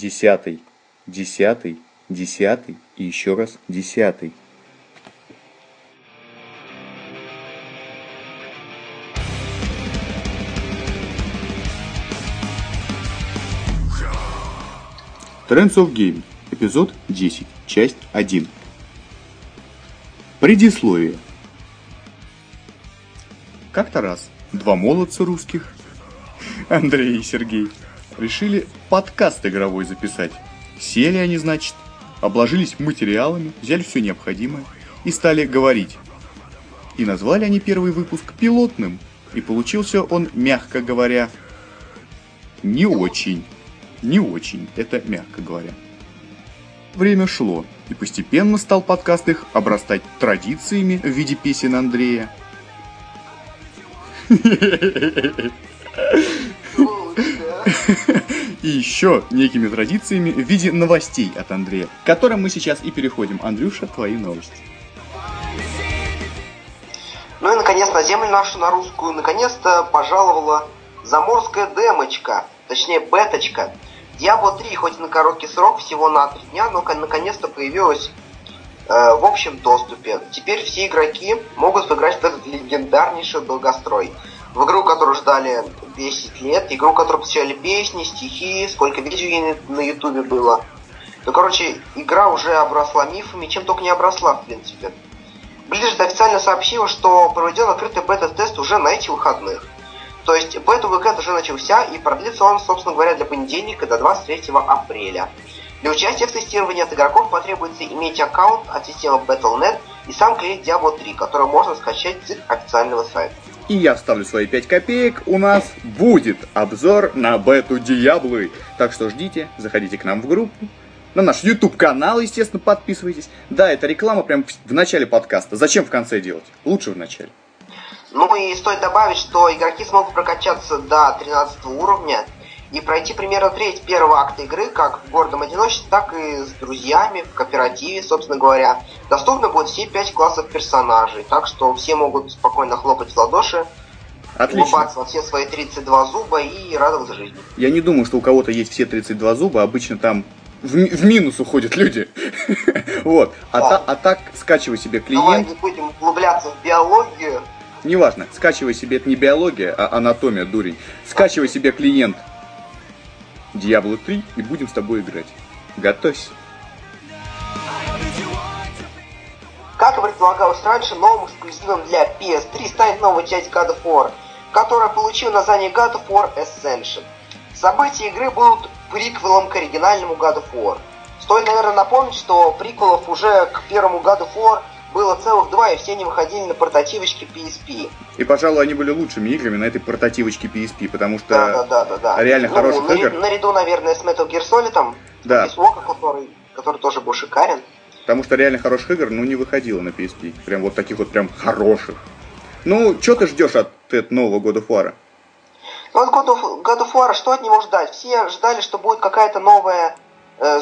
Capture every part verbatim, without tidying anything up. десятый, десятый, десятый и еще раз десятый. Трендс оф Гейм, эпизод десять, часть один. Предисловие. Как-то раз два молодца русских, Андрей и Сергей, решили подкаст игровой записать. Сели они, значит, обложились материалами, взяли все необходимое и стали говорить. И назвали они первый выпуск пилотным, и получился он, мягко говоря, не очень. Не очень, это мягко говоря. Время шло, и постепенно стал подкаст их обрастать традициями в виде песен Андрея. И еще некими традициями в виде новостей от Андрея, к которым мы сейчас и переходим. Андрюша, твои новости. Ну и наконец на землю нашу, на русскую, наконец-то пожаловала заморская демочка, точнее беточка. Диабло три, хоть и на короткий срок, всего на три дня, но наконец-то появилась э, в общем доступе. Теперь все игроки могут сыграть в этот легендарнейший долгострой. В игру, которую ждали десять лет, игру, которую посвящали песни, стихи, сколько видео на ютубе было. Ну, короче, игра уже обросла мифами, чем только не обросла, в принципе. Blizzard официально сообщила, что проведен открытый бета-тест уже на эти выходных. То есть бета-уикенд уже начался, и продлится он, собственно говоря, для понедельника до двадцать третьего апреля. Для участия в тестировании от игроков потребуется иметь аккаунт от системы Battle точка нет и сам клиент Diablo три, который можно скачать с их официального сайта. И я вставлю свои пять копеек, у нас будет обзор на бету Диаблы. Так что ждите, заходите к нам в группу, на наш YouTube-канал, естественно, подписывайтесь. Да, это реклама прямо в начале подкаста. Зачем в конце делать? Лучше в начале. Ну и стоит добавить, что игроки смогут прокачаться до тринадцатого уровня и пройти примерно треть первого акта игры, как в гордом одиночестве, так и с друзьями, в кооперативе, собственно говоря. Доступны будут все пять классов персонажей, так что все могут спокойно хлопать в ладоши, улыбаться во все свои тридцать два зуба и радоваться жизни. Я не думаю, что у кого-то есть все тридцать два зуба, обычно там в, ми- в минус уходят люди. Вот. А, да. та- а так скачивай себе клиент. Давай не будем углубляться в биологию. Неважно, скачивай себе, это не биология, а анатомия, дурень. Скачивай себе клиент Diablo три и будем с тобой играть. Готовься. Как и предполагалось раньше, новым эксклюзивом для пи эс три станет новая часть God of War, которая получила название God of War: Ascension. События игры будут приквелом к оригинальному God of War. Стоит, наверное, напомнить, что приквелов уже к первому God of War было целых два, и все они выходили на портативочке пи эс пи. И, пожалуй, они были лучшими играми на этой портативочке пи эс пи, потому что да, да, да, да, да. реально ну, хороших на, игр... Наряду, наверное, с Metal Gear Solid, да. с Walker, который, который тоже был шикарен. Потому что реально хороших игр, ну, не выходило на пи эс пи. Прям вот таких вот прям хороших. Ну, что ты ждешь от, от нового God of War? Ну, от God of, God of War что от него ждать? Все ждали, что будет какая-то новая...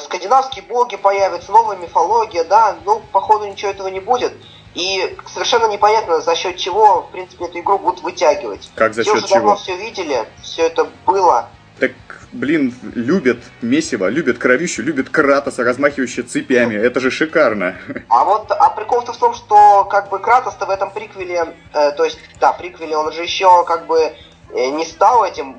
скандинавские боги появятся, новая мифология, да, ну, походу, ничего этого не будет. И совершенно непонятно, за счет чего, в принципе, эту игру будут вытягивать. Как за все счет чего? Все уже давно все видели, все это было. Так, блин, любят месиво, любят кровищу, любят Кратоса, размахивающего цепями, ну, это же шикарно. А вот, а прикол-то в том, что, как бы, Кратос-то в этом приквеле, э, то есть, да, приквеле, он же еще, как бы, э, не стал этим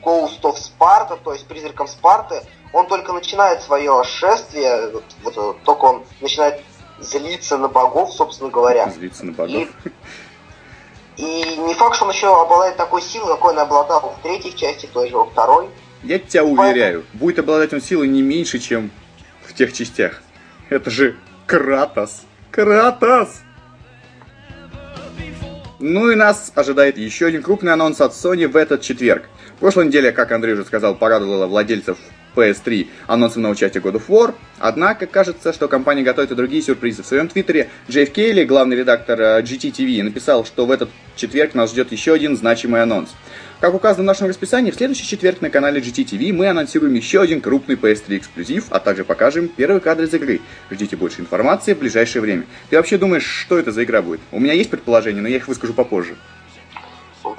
Ghost of Sparta, то есть, призраком Спарты. Он только начинает свое шествие, вот, вот, только он начинает злиться на богов, собственно говоря. Злиться на богов. И, и не факт, что он еще обладает такой силой, какой он обладал в третьей части, той же во второй. Я тебя Поэтому... уверяю, будет обладать он силой не меньше, чем в тех частях. Это же Кратос. Кратос! Ну и нас ожидает еще один крупный анонс от Sony в этот четверг. В прошлой неделе, как Андрей уже сказал, порадовало владельцев пи эс три анонсом на участие God of War. Однако, кажется, что компания готовит и другие сюрпризы. В своем твиттере Джейф Кейли, главный редактор джи ти ти ви, написал, что в этот четверг нас ждет еще один значимый анонс. Как указано в нашем расписании, в следующий четверг на канале джи ти ти ви мы анонсируем еще один крупный пи эс три эксклюзив, а также покажем первый кадр из игры. Ждите больше информации в ближайшее время. Ты вообще думаешь, что это за игра будет? У меня есть предположения, но я их выскажу попозже.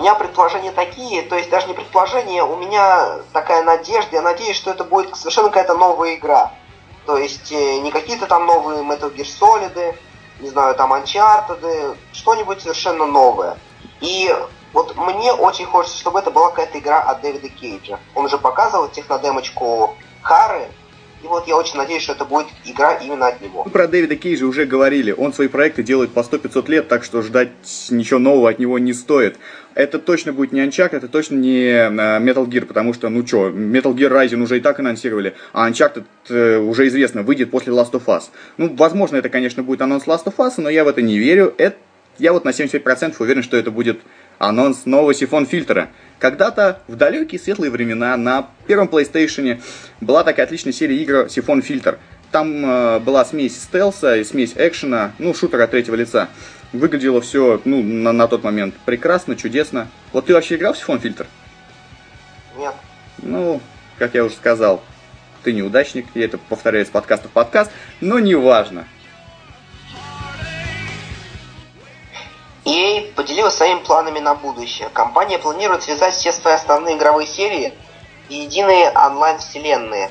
меня предположения такие, то есть даже не предположения, у меня такая надежда, я надеюсь, что это будет совершенно какая-то новая игра. То есть не какие-то там новые Metal Gear Solid, не знаю, там Uncharted, что-нибудь совершенно новое. И вот мне очень хочется, чтобы это была какая-то игра от Дэвида Кейджа. Он уже показывал технодемочку Хары, и вот я очень надеюсь, что это будет игра именно от него. Мы про Дэвида Кейджа уже говорили, он свои проекты делает по сто-пятьсот лет, так что ждать ничего нового от него не стоит. Это точно будет не Uncharted, это точно не Metal Gear, потому что, ну чё, Metal Gear Rising уже и так анонсировали, а Uncharted э, уже известно, выйдет после Last of Us. Ну, возможно, это, конечно, будет анонс Last of Us, но я в это не верю. Это, я вот на семьдесят пять процентов уверен, что это будет анонс нового Siphon Filter. Когда-то в далекие светлые времена на первом PlayStation была такая отличная серия игр Siphon Filter. Там э, была смесь стелса и смесь экшена, ну, шутера от третьего лица. Выглядело все, ну, на, на тот момент прекрасно, чудесно. Вот ты вообще играл в Siphon Filter? Нет. Ну, как я уже сказал, ты неудачник, я это повторяю с подкаста в подкаст, но неважно. и эй поделилась своими планами на будущее. Компания планирует связать все свои основные игровые серии и единые онлайн-вселенные.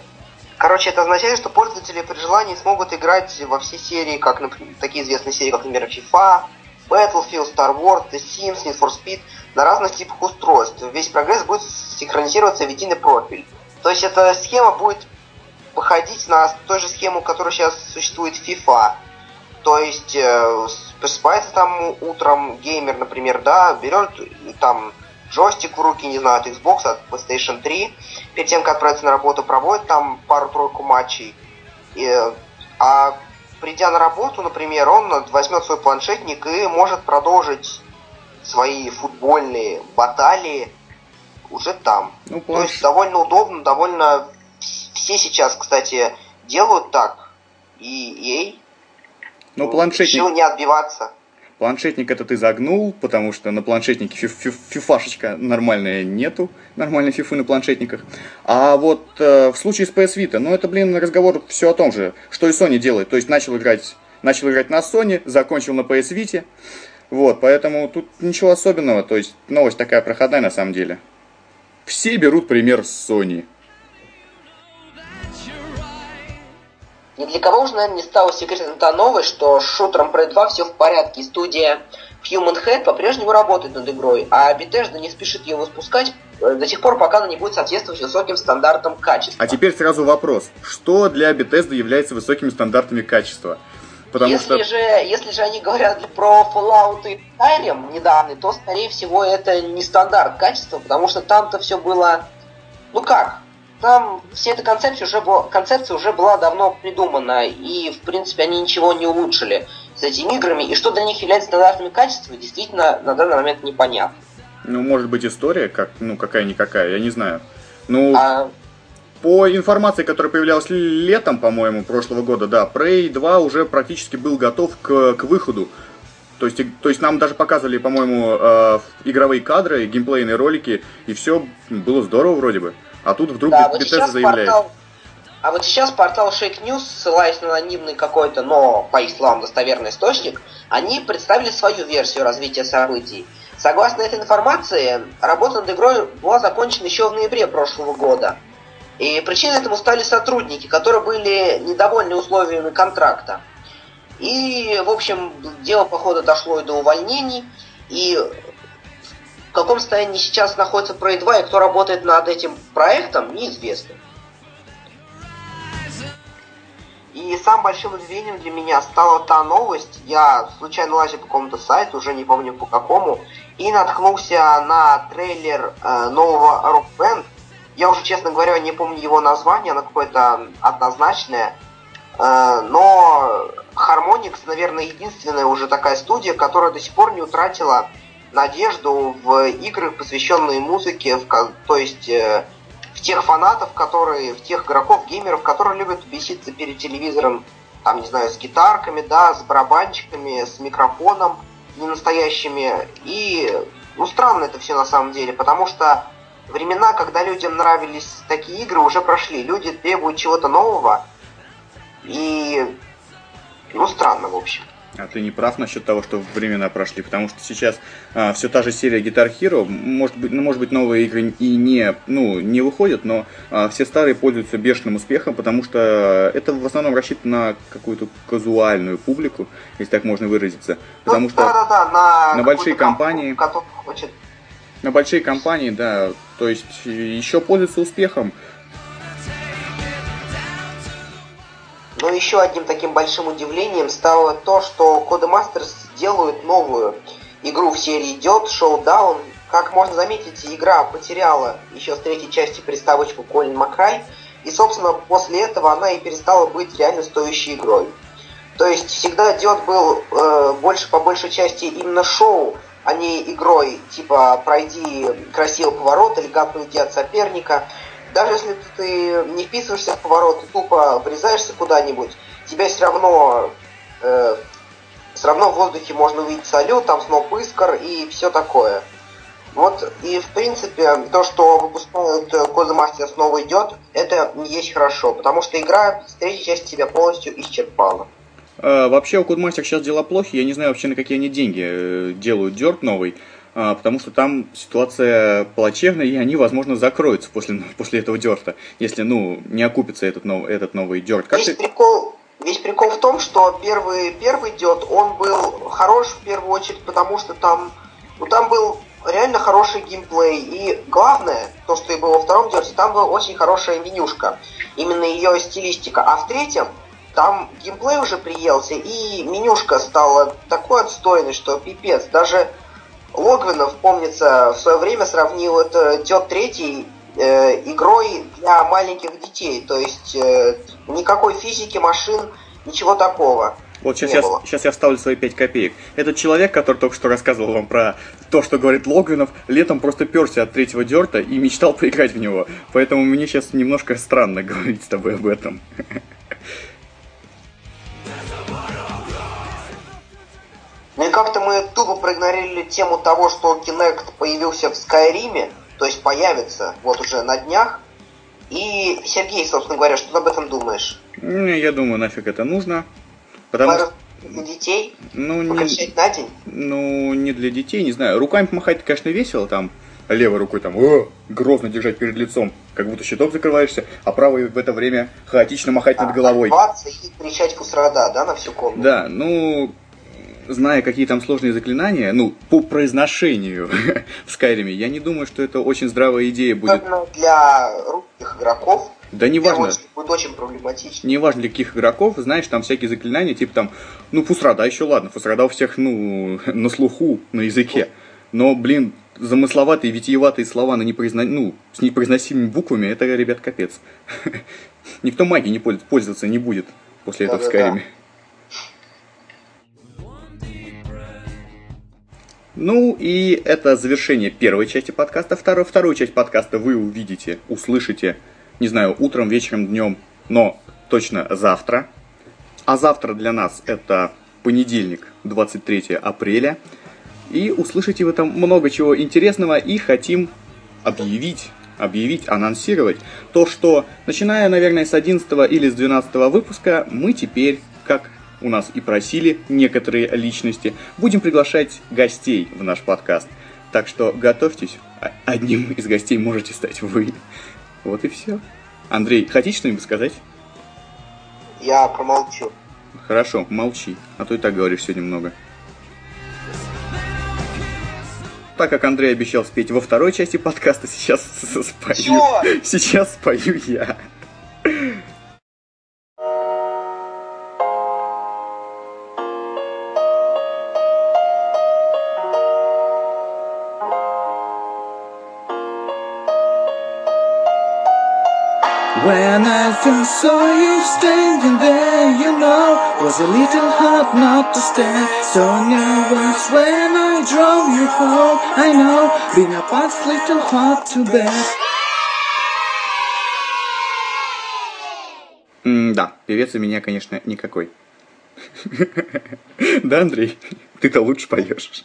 Короче, это означает, что пользователи при желании смогут играть во все серии, как, например, такие известные серии, как, например, FIFA, Battlefield, Star Wars, The Sims, Need for Speed, на разных типах устройств. Весь прогресс будет синхронизироваться в единый профиль. То есть эта схема будет походить на ту же схему, которая сейчас существует в FIFA. То есть э, просыпается там утром геймер, например, да, берет там джойстик в руки, не знаю, от Xbox, от PlayStation три, перед тем, как отправиться на работу, проводит там пару-тройку матчей. И, а придя на работу, например, он возьмет свой планшетник и может продолжить свои футбольные баталии уже там. Ну, то есть довольно удобно, довольно... Все сейчас, кстати, делают так. И эй... Но планшетник... Решил не отбиваться. Планшетник это ты загнул, потому что на планшетнике фиф- фиф- фифашечка нормальная нету, нормальной фифы на планшетниках. А вот э, в случае с пи эс Vita, ну это, блин, разговор все о том же, что и Sony делает. То есть начал играть, начал играть на Sony, закончил на пи эс Vita. Вот, поэтому тут ничего особенного. То есть новость такая проходная на самом деле. Все берут пример с Sony. И для кого уже, наверное, не стало секретом та новость, что с шутером Prey два все в порядке, и студия Human Head по-прежнему работает над игрой, а Bethesda не спешит ее выпускать до тех пор, пока она не будет соответствовать высоким стандартам качества. А теперь сразу вопрос, что для Bethesda является высокими стандартами качества? Потому если, что... же, если же они говорят про Fallout и Skyrim недавно, то, скорее всего, это не стандарт качества, потому что там-то все было... Ну как? Там вся эта концепция уже, была, концепция уже была давно придумана, и, в принципе, они ничего не улучшили с этими играми, и что для них является стандартными качествами, действительно, на данный момент непонятно. Ну, может быть, история, как, ну, какая-никакая, я не знаю. Ну, а... по информации, которая появлялась летом, по-моему, прошлого года, да, Prey два уже практически был готов к, к выходу. То есть, то есть нам даже показывали, по-моему, э, игровые кадры, геймплейные ролики, и все было здорово вроде бы. А тут вдруг да, Bethesda вот заявляет. Портал... А вот сейчас портал Shake News, ссылаясь на анонимный какой-то, но, по их словам, достоверный источник, они представили свою версию развития событий. Согласно этой информации, работа над игрой была закончена еще в ноябре прошлого года. И причиной этому стали сотрудники, которые были недовольны условиями контракта. И, в общем, дело, походу, дошло и до увольнений, и... В каком состоянии сейчас находится Prey два и кто работает над этим проектом, неизвестно. И самым большим удивлением для меня стала та новость, я случайно лазил по какому-то сайту, уже не помню по какому, и наткнулся на трейлер э, нового Rock Band. Я уже, честно говоря, не помню его название, оно какое-то однозначное, э, но Harmonix, наверное, единственная уже такая студия, которая до сих пор не утратила... надежду в игры, посвященные музыке, в, то есть э, в тех фанатов, которые, в тех игроков, геймеров, которые любят беситься перед телевизором, там, не знаю, с гитарками, да, с барабанчиками, с микрофоном ненастоящими. И, ну, странно это все на самом деле, потому что времена, когда людям нравились такие игры, уже прошли. Люди требуют чего-то нового. И, ну, странно, в общем. А ты не прав насчет того, что времена прошли, потому что сейчас а, все та же серия Guitar Hero, может быть, ну, может быть новые игры и не, ну, не выходят, но а, все старые пользуются бешеным успехом, потому что это в основном рассчитано на какую-то казуальную публику, если так можно выразиться, потому ну, что да, да, да, на, на большие компании, на большие компании, да, то есть еще пользуются успехом. Но еще одним таким большим удивлением стало то, что Codemasters делают новую игру в серии Diod Showdown. Как можно заметить, игра потеряла еще с третьей части приставочку Колин Макрай. И, собственно, после этого она и перестала быть реально стоящей игрой. То есть всегда Diod был э, больше по большей части именно шоу, а не игрой. Типа пройди красивый поворот, элегантно уйди от соперника. Даже если ты не вписываешься в поворот и тупо врезаешься куда-нибудь, тебя все равно, э, все равно в воздухе можно увидеть салют, там сноп искр и все такое. Вот, и в принципе, то, что выпускают Codemasters снова идет, это не есть хорошо, потому что игра с третьей части тебя полностью исчерпала. А, вообще у Codemasters сейчас дела плохи, я не знаю вообще, на какие они деньги делают Diod новый. Потому что там ситуация плачевная, и они, возможно, закроются после, после этого дёрта, если, ну, не окупится этот, нов, этот новый дёрт. Как весь, ты... прикол, весь прикол в том, что первый, первый дёрт, он был хорош в первую очередь, потому что там, ну, там был реально хороший геймплей, и главное, то, что и было во втором дёрте, там была очень хорошая менюшка, именно её стилистика, а в третьем там геймплей уже приелся, и менюшка стала такой отстойной, что пипец, даже... Логвинов, помнится, в свое время сравнил это Diod три э, игрой для маленьких детей. То есть э, никакой физики, машин, ничего такого. Вот сейчас, я, сейчас я вставлю свои пять копеек. Этот человек, который только что рассказывал вам про то, что говорит Логвинов, летом просто перся от третьего дёрта и мечтал поиграть в него. Поэтому мне сейчас немножко странно говорить с тобой об этом. Ну и как-то мы тупо проигнорили тему того, что Кинект появился в Скайриме, то есть появится вот уже на днях. И, Сергей, собственно говоря, что ты об этом думаешь? Ну, я думаю, нафиг это нужно. Потому... Пару для детей? Ну, покачать не... на день? Ну, не для детей, не знаю. Руками помахать, конечно, весело там. Левой рукой там о, грозно держать перед лицом, как будто щиток закрываешься, а правой в это время хаотично махать а, над головой. Отбаться и кричать «Фусрада», да, на всю комнату? Да, ну... Зная, какие там сложные заклинания, ну, по произношению в Скайриме, я не думаю, что это очень здравая идея будет. Для русских игроков. Да не важно. Будет очень проблематично. Не важно для каких игроков, знаешь, там всякие заклинания, типа там, ну, фусрада еще ладно, фусрада у всех, ну, на слуху, на языке. Но, блин, замысловатые, витиеватые слова на непроизна... ну, с непроизносимыми буквами, это, ребят, капец. Никто магией не пользуется, пользоваться не будет после этого в Скайриме. Ну и это завершение первой части подкаста. Вторую, вторую часть подкаста вы увидите, услышите, не знаю, утром, вечером, днем, но точно завтра. А завтра для нас это понедельник, двадцать третье апреля. И услышите вы там много чего интересного, и хотим объявить, объявить, анонсировать то, что начиная, наверное, с одиннадцатого или с двенадцатого выпуска мы теперь, как у нас и просили некоторые личности, будем приглашать гостей в наш подкаст. Так что готовьтесь, одним из гостей можете стать вы. Вот и все. Андрей, хотите что-нибудь сказать? Я промолчу. Хорошо, молчи, а то и так говоришь сегодня много. Так как Андрей обещал спеть во второй части подкаста, сейчас спою. Чего? Сейчас спою я. When I first saw you standing there, you know, was a little hard not to stand. So nervous when I drove you home, I know, being apart's little hard to bear. Mm, да, певец у меня, конечно, никакой. Да, Андрей, ты-то лучше поешь.